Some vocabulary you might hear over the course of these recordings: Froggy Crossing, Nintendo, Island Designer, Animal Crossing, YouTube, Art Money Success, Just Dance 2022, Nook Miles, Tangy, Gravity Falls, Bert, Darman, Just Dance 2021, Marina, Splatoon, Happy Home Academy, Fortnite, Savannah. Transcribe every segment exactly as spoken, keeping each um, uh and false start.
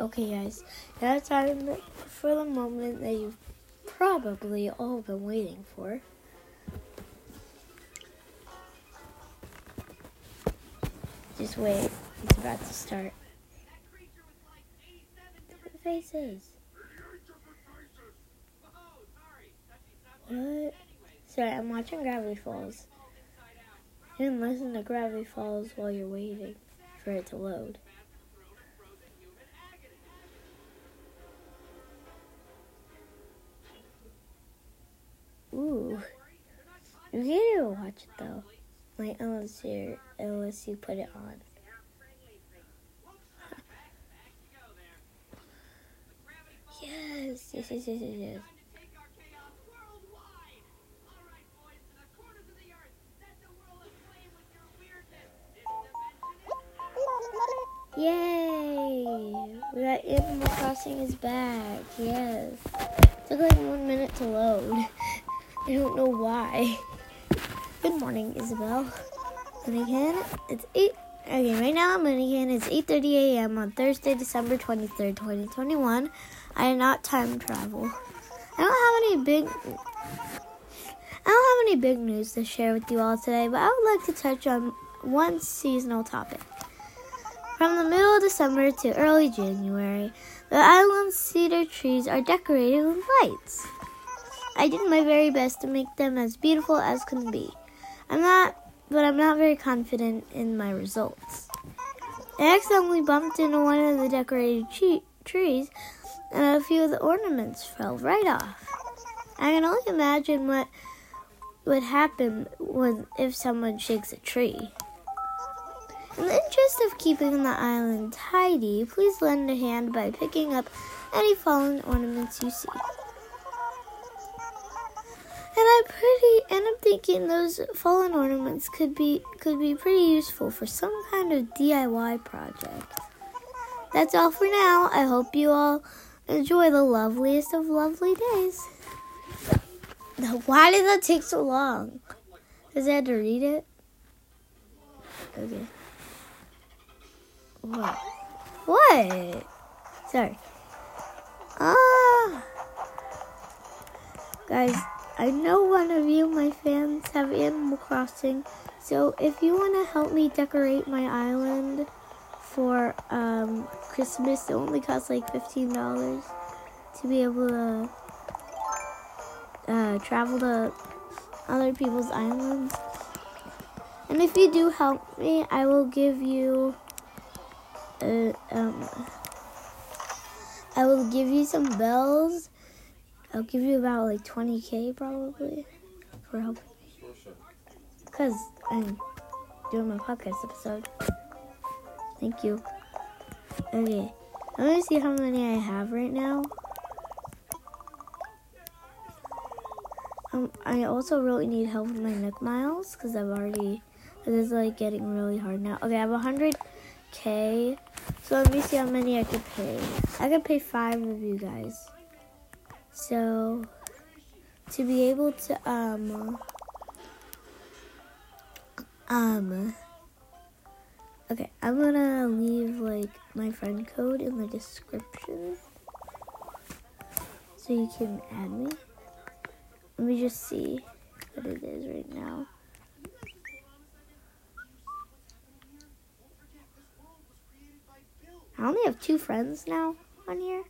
Okay, guys, now it's time for the moment that you've probably all been waiting for. Just wait, it's about to start. Faces. What? Sorry, I'm watching Gravity Falls. You can listen to Gravity Falls while you're waiting for it to load. Ooh. You can't even watch it, though. Like, unless, you're, unless you put it on. Yes, yes, yes, yes, yes, yes. Yay! That Animal Crossing is back, yes. It took like one minute to load. I don't know why. Good morning, Isabel. And again, it's eight. Okay, right now I'm in again. It's eight thirty a.m. on Thursday, December twenty-third, twenty twenty-one. I did not time travel. I don't have any big. I don't have any big news to share with you all today, but I would like to touch on one seasonal topic. From the middle of December to early January, the island's cedar trees are decorated with lights. I did my very best to make them as beautiful as can be. I'm not, but I'm not very confident in my results. I accidentally bumped into one of the decorated che- trees, and a few of the ornaments fell right off. I can only imagine what would happen when, if someone shakes a tree. In the interest of keeping the island tidy, please lend a hand by picking up any fallen ornaments you see. And I'm pretty, and I'm thinking those fallen ornaments could be could be pretty useful for some kind of D I Y project. That's all for now. I hope you all enjoy the loveliest of lovely days. Why did that take so long? Because I had to read it. Okay. What? What? Sorry. Ah, guys. I know one of you, my fans, have Animal Crossing, so if you want to help me decorate my island for um, Christmas, it only costs like fifteen dollars to be able to uh, travel to other people's islands. And if you do help me, I will give you uh, um, I will give you some bells. I'll give you about like twenty thousand probably for helping me. Because I'm doing my podcast episode. Thank you. Okay. I'm going to see how many I have right now. Um, I also really need help with my Nook Miles because I've already. This is like getting really hard now. Okay, I have one hundred thousand. So let me see how many I could pay. I could pay five of you guys. So, to be able to, um, um, okay, I'm gonna leave, like, my friend code in the description, so you can add me. Let me just see what it is right now. I only have two friends now on here.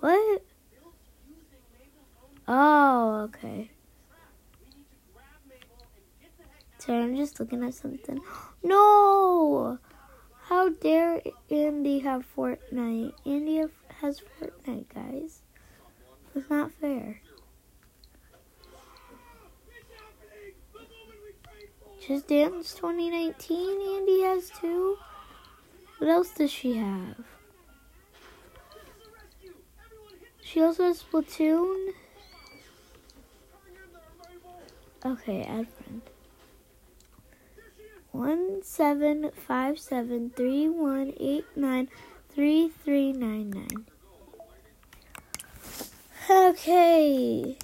What? Oh, okay. Sorry, I'm just looking at something. No! How dare Andy have Fortnite? Andy has Fortnite, guys. That's not fair. Just Dance twenty nineteen, Andy has too? What else does she have? She also has Splatoon. Okay, add friend. One seven five seven three one eight nine three three nine nine. Okay,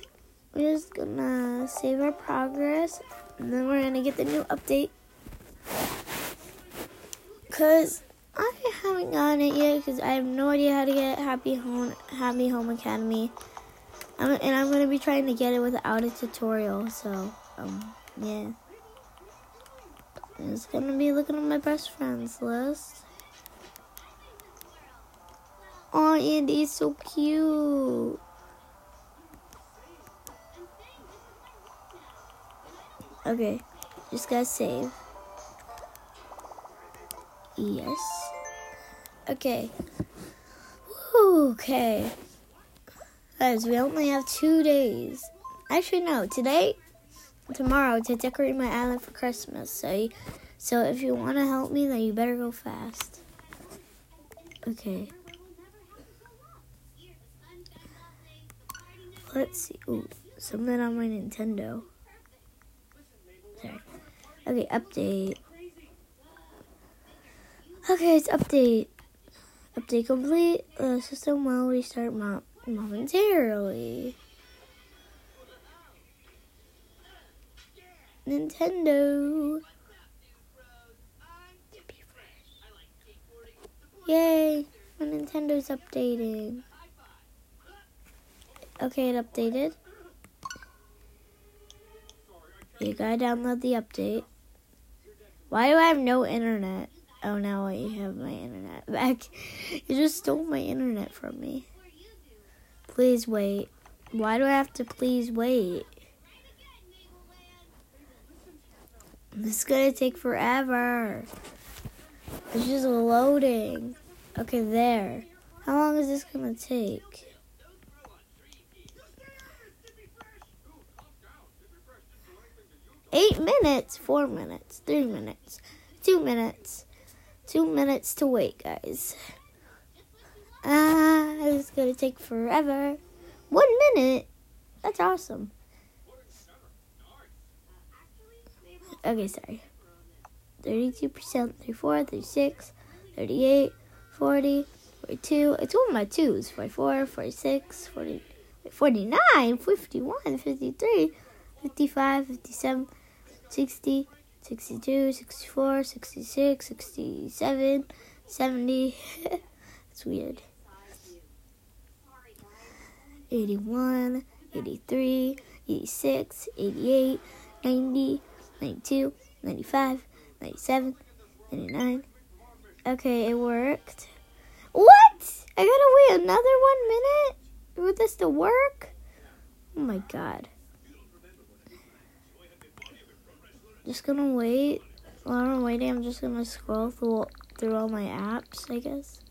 we're just gonna save our progress, and then we're gonna get the new update. because I haven't gotten it yet because I have no idea how to get Happy Home Happy Home Academy. I'm, and I'm going to be trying to get it without a tutorial, so, um, yeah. I'm just going to be looking at my best friends list. Oh, Andy is so cute. Okay, just gotta save. Yes. Okay. Woo, okay. Guys, we only have two days. Actually, no. Today, tomorrow, to decorate my island for Christmas. So, you, so if you want to help me, then you better go fast. Okay. Let's see. Ooh, something on my Nintendo. Sorry. Okay, update. Okay, it's update. Update complete. The uh, system will restart mo- momentarily. Nintendo. To be fresh. Yay! My Nintendo's updating. Okay, it updated. You gotta download the update. Why do I have no internet? Oh, now I have my internet back. You just stole my internet from me. Please wait. Why do I have to please wait? This is gonna take forever. It's just loading. Okay, there. How long is this gonna take? Eight minutes, four minutes, three minutes, two minutes, two minutes to wait, guys. Ah, uh, it's gonna take forever. One minute. That's awesome. Okay, sorry. Thirty-two percent, thirty-four, thirty-six, thirty-eight, forty, forty-two. It's all my twos. Forty-four, forty-six, forty, forty-nine, fifty-one, fifty-three, fifty-five, fifty-seven. sixty, sixty-two, sixty-four, sixty-six, sixty-seven, seventy. That's weird. eighty-one, eighty-three, eighty-six, eighty-eight, ninety, ninety-two, ninety-five, ninety-seven, ninety-nine. Okay, it worked. What? I gotta wait another one minute for this to work? Oh my god. Just gonna wait. While I'm waiting, I'm just gonna scroll through, through all my apps, I guess.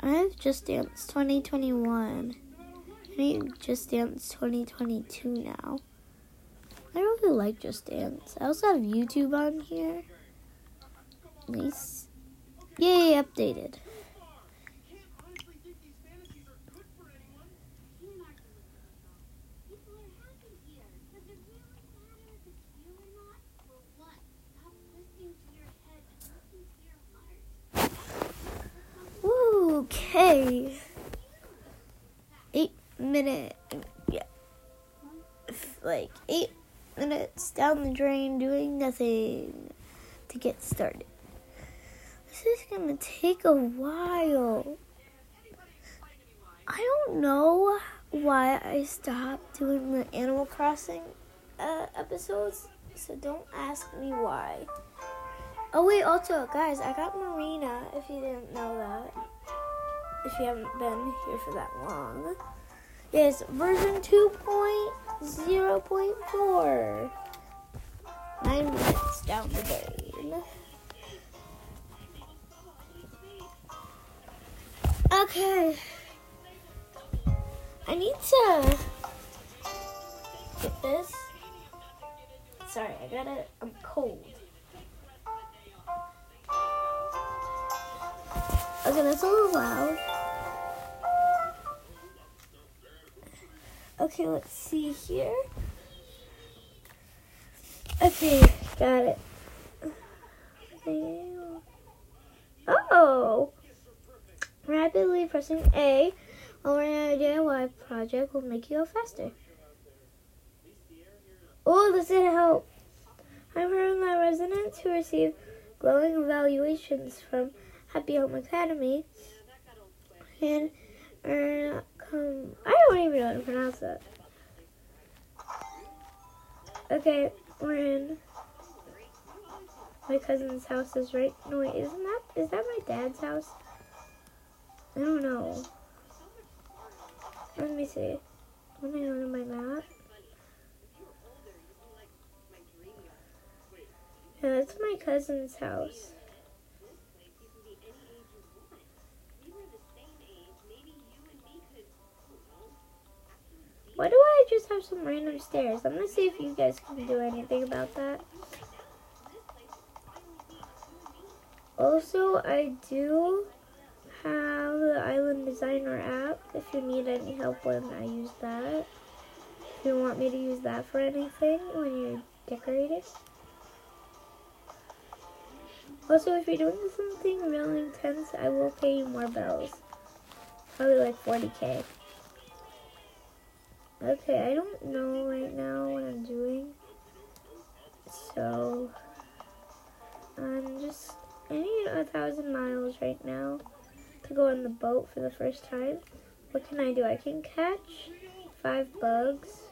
I have Just Dance twenty twenty-one. I need Just Dance twenty twenty-two now. I really like Just Dance. I also have YouTube on here. Nice. Yay, updated. Okay, eight minutes, yeah, like eight minutes down the drain doing nothing to get started. This is gonna take a while. I don't know why I stopped doing the Animal Crossing uh, episodes, so don't ask me why. Oh wait, also guys, I got Marina, if you didn't know that. If you haven't been here for that long, is version two point oh point four. Nine minutes down the drain. Okay. I need to get this. Sorry, I gotta, I'm cold. Okay, that's a little loud. Okay, let's see here. Okay, got it. Oh! Rapidly pressing A over an D I Y project will make you go faster. Oh, this didn't help. I'm from the residents who receive glowing evaluations from Happy Home Academy, and uh, um, I don't even know how to pronounce it. Okay, we're in my cousin's house. Is right? No, wait, isn't that is that my dad's house? I don't know. Let me see. Let me go to my map. Yeah, that's my cousin's house. Why do I just have some random stairs? I'm gonna see if you guys can do anything about that. Also, I do have the Island Designer app if you need any help when I use that. If you want me to use that for anything when you're decorating. Also, if you're doing something really intense, I will pay you more bells. Probably like forty K. Okay, I don't know right now what I'm doing. So, I'm just, I need a thousand miles right now to go on the boat for the first time. What can I do? I can catch five bugs.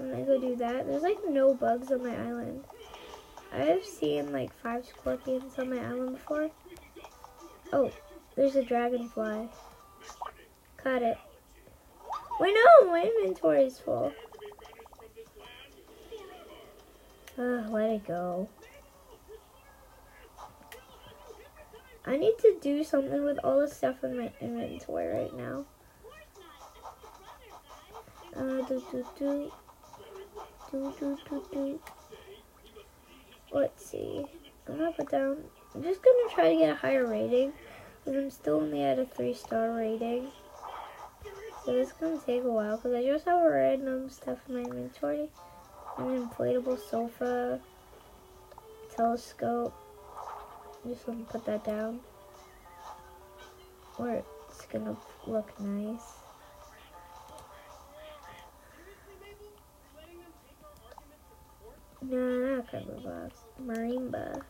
I'm gonna go do that. There's like no bugs on my island. I've seen like five scorpions on my island before. Oh, there's a dragonfly. Caught it. Wait, no, my inventory is full. Ugh, let it go. I need to do something with all the stuff in my inventory right now. Uh, do do do. Do do do do. Let's see. I'm gonna put down. I'm just gonna try to get a higher rating, because I'm still only at a three star rating. So this is gonna take a while, because I just have random stuff in my inventory. An inflatable sofa, telescope. I'm just gonna put that down, or it's gonna look nice. No, not cover box. Marimba.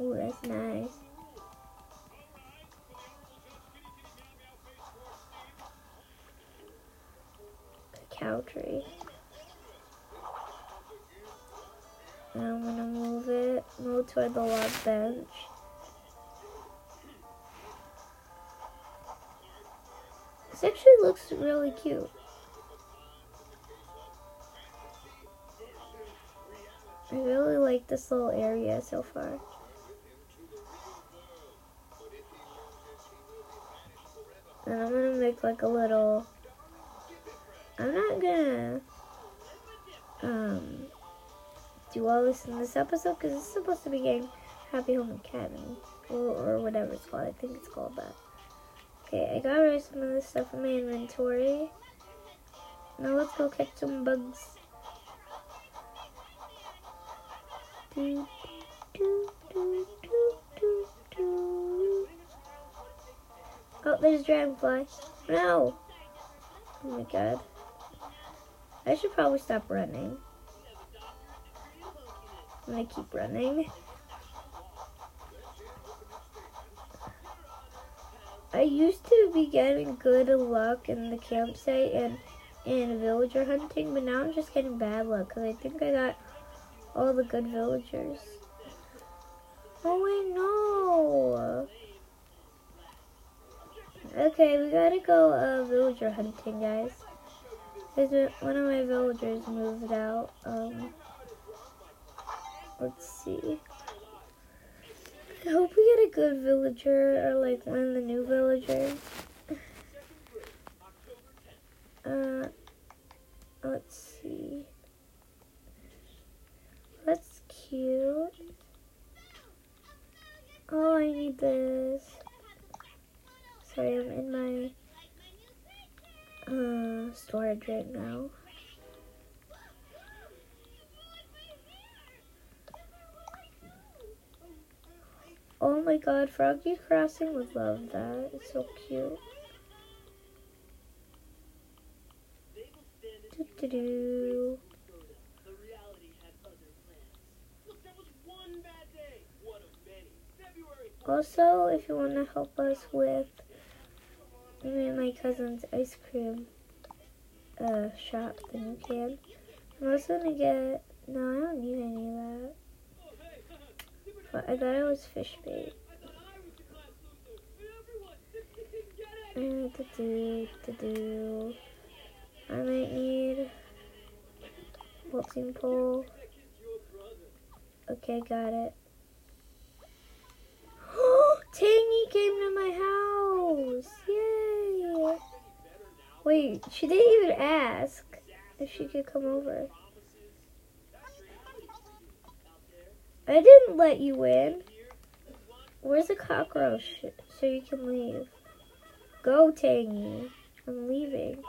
Ooh, that's nice. Cacao tree. And I'm gonna move it, move toward the log bench. This actually looks really cute. I really like this little area so far. And I'm gonna make like a little, I'm not gonna um, do all this in this episode, because it's supposed to be getting Happy Home Academy, or, or whatever it's called. I think it's called that. Okay, I got rid of some of this stuff in my inventory. Now let's go catch some bugs. Do, do, do, do, do, do. Oh, there's a dragonfly. No! Oh my god. I should probably stop running. I'm gonna keep running. I used to be getting good luck in the campsite and, and villager hunting, but now I'm just getting bad luck, because I think I got all the good villagers. Oh wait, no. Okay, we gotta go uh, villager hunting, guys. Because one of my villagers moved out. Um, let's see. I hope we get a good villager, or like one of the new villagers. Uh, let's see. That's cute. Oh, I need this. Sorry, I'm in my uh, storage right now. Oh my god, Froggy Crossing would love that. It's so cute. Doo-doo-doo. One back. Also, if you want to help us with me and my cousin's ice cream uh, shop, then you can. I'm also going to get, no, I don't need any of that. But I thought it was fish bait. I need to do, to do. I might need waltzing pole. Okay, got it. Tangy came to my house! Yay! Wait, she didn't even ask if she could come over. I didn't let you in. Where's the cockroach so you can leave? Go, Tangy. I'm leaving.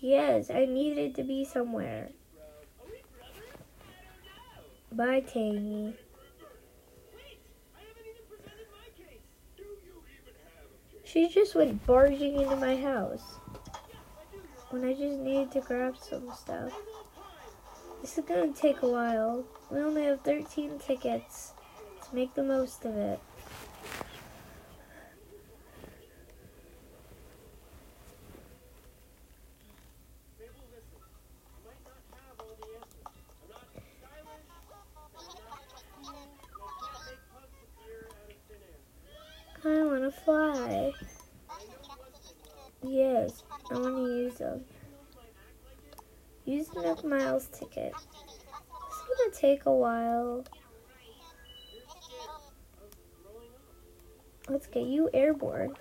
Yes, I needed to be somewhere. Bye, Tangy. She just went barging into my house when I just needed to grab some stuff. This is gonna take a while. We only have thirteen tickets. Let's make the most of it. I want to fly. Yes, I want to use them. Use the Nook Miles ticket. It's going to take a while. Let's get you airborne.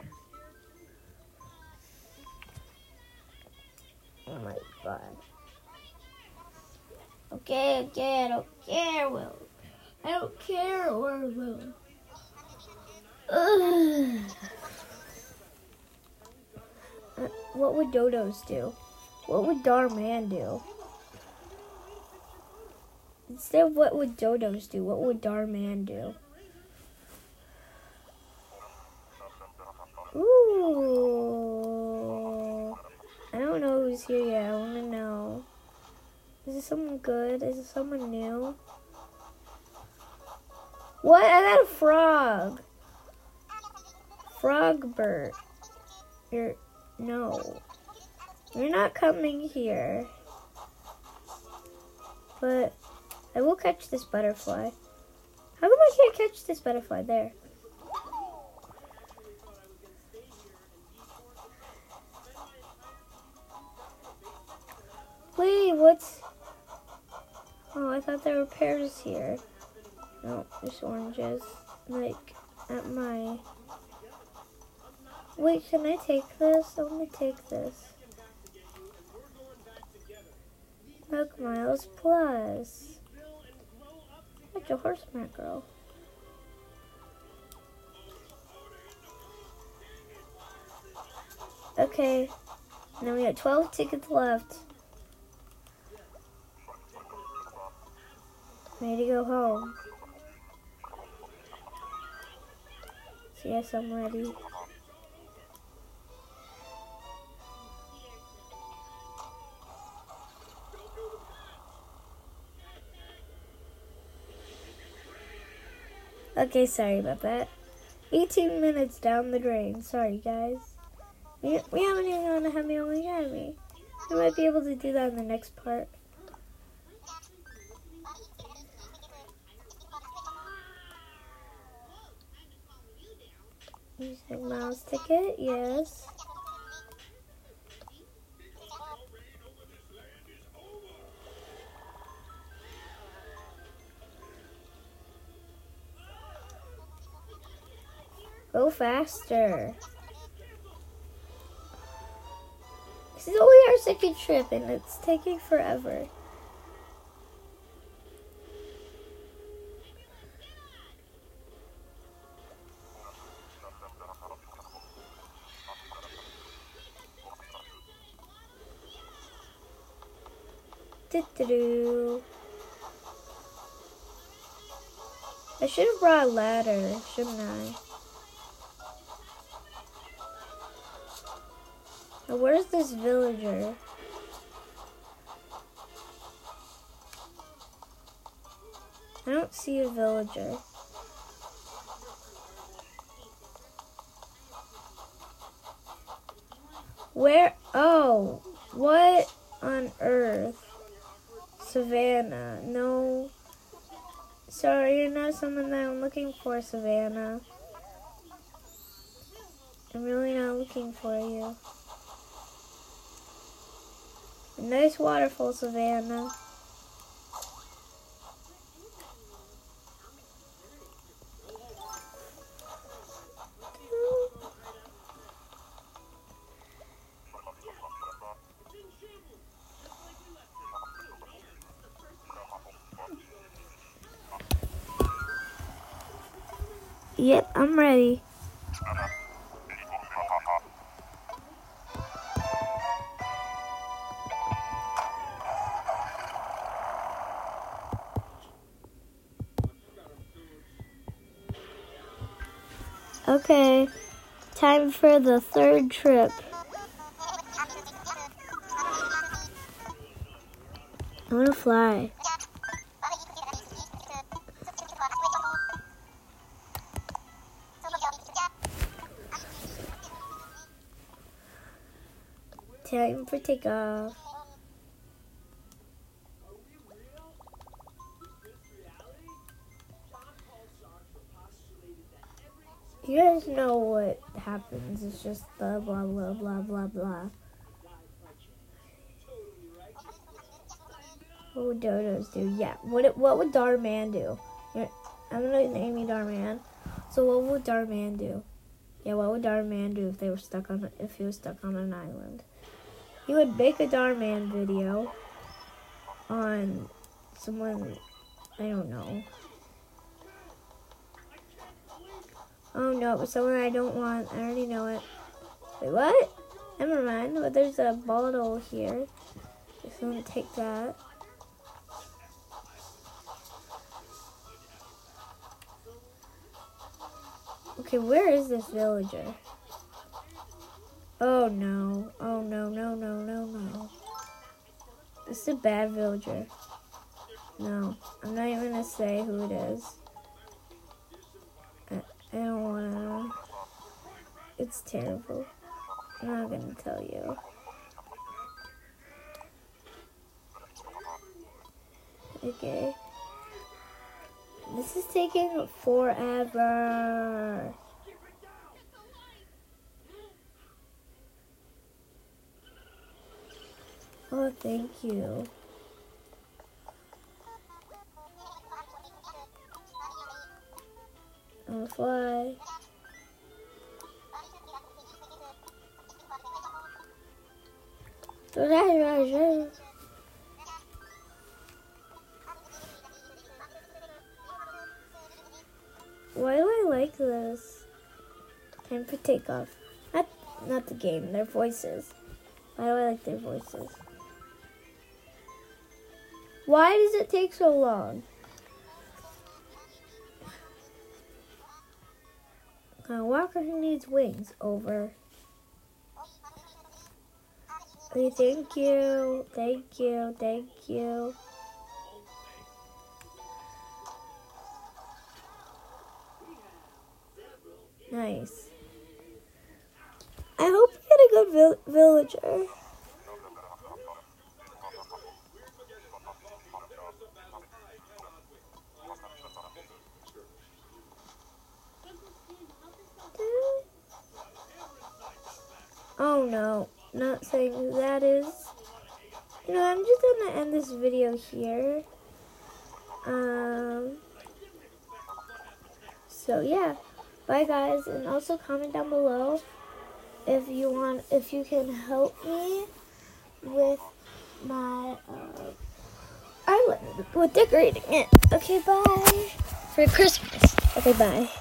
Oh my god. Okay, okay, I don't care, Will. I don't care, or Will. Ugh. Uh, what would dodos do? What would Darman do? Instead of what would dodos do, what would Darman do? Ooh. I don't know who's here yet. I want to know. Is this someone good? Is this someone new? What? I got a frog. Frog Bert, you're, no, you're not coming here, but I will catch this butterfly. How come I can't catch this butterfly? There. Wait, what's, oh, I thought there were pears here. No, there's oranges, like, at my... Wait, can I take this? I'm gonna take this. Nook Miles Plus. Such a horse mackerel. Okay. Now we got twelve tickets left. I need to go home. So yes, I'm ready. Okay, sorry about that. eighteen minutes down the drain. Sorry, guys. We, we haven't even gone to Happy Home Academy. We might be able to do that in the next part. Using Miles ticket, yes. Go faster. This is only our second trip and it's taking forever. Do-do-do. I should have brought a ladder, shouldn't I? Where's this villager? I don't see a villager. Where? Oh, what on earth? Savannah. No. Sorry, you're not someone that I'm looking for, Savannah. I'm really not looking for you. Nice waterfall, Savannah. Yep, I'm ready. Okay, time for the third trip. I want to fly. Time for takeoff. You guys know what happens. It's just the blah, blah, blah, blah, blah. What would dodos do? Yeah. What What would Darman do? I'm going to name you Darman. So what would Darman do? Yeah, what would Darman do if they were stuck on if he was stuck on an island? He would make a Darman video on someone, I don't know. Oh no, it was someone I don't want. I already know it. Wait, what? Never mind. Well, there's a bottle here. Just want to take that. Okay, where is this villager? Oh no, oh no, no, no, no, no. This is a bad villager. No, I'm not even gonna say who it is. I, I don't wanna. It's terrible. I'm not gonna tell you. Okay. This is taking forever. Oh, thank you. I'm gonna fly. Why do I like this? Time for takeoff. Not, not the game, their voices. Why do I like their voices? Why does it take so long? A walker who needs wings. Over. Okay, thank you. Thank you. Thank you. Nice. I hope you get a good vill- villager. Oh no, not saying who that is. You know, I'm just gonna end this video here. Um, so yeah, bye guys, and also comment down below if you want, if you can help me with my uh, island, with decorating it. Okay, bye for Christmas. Okay, bye.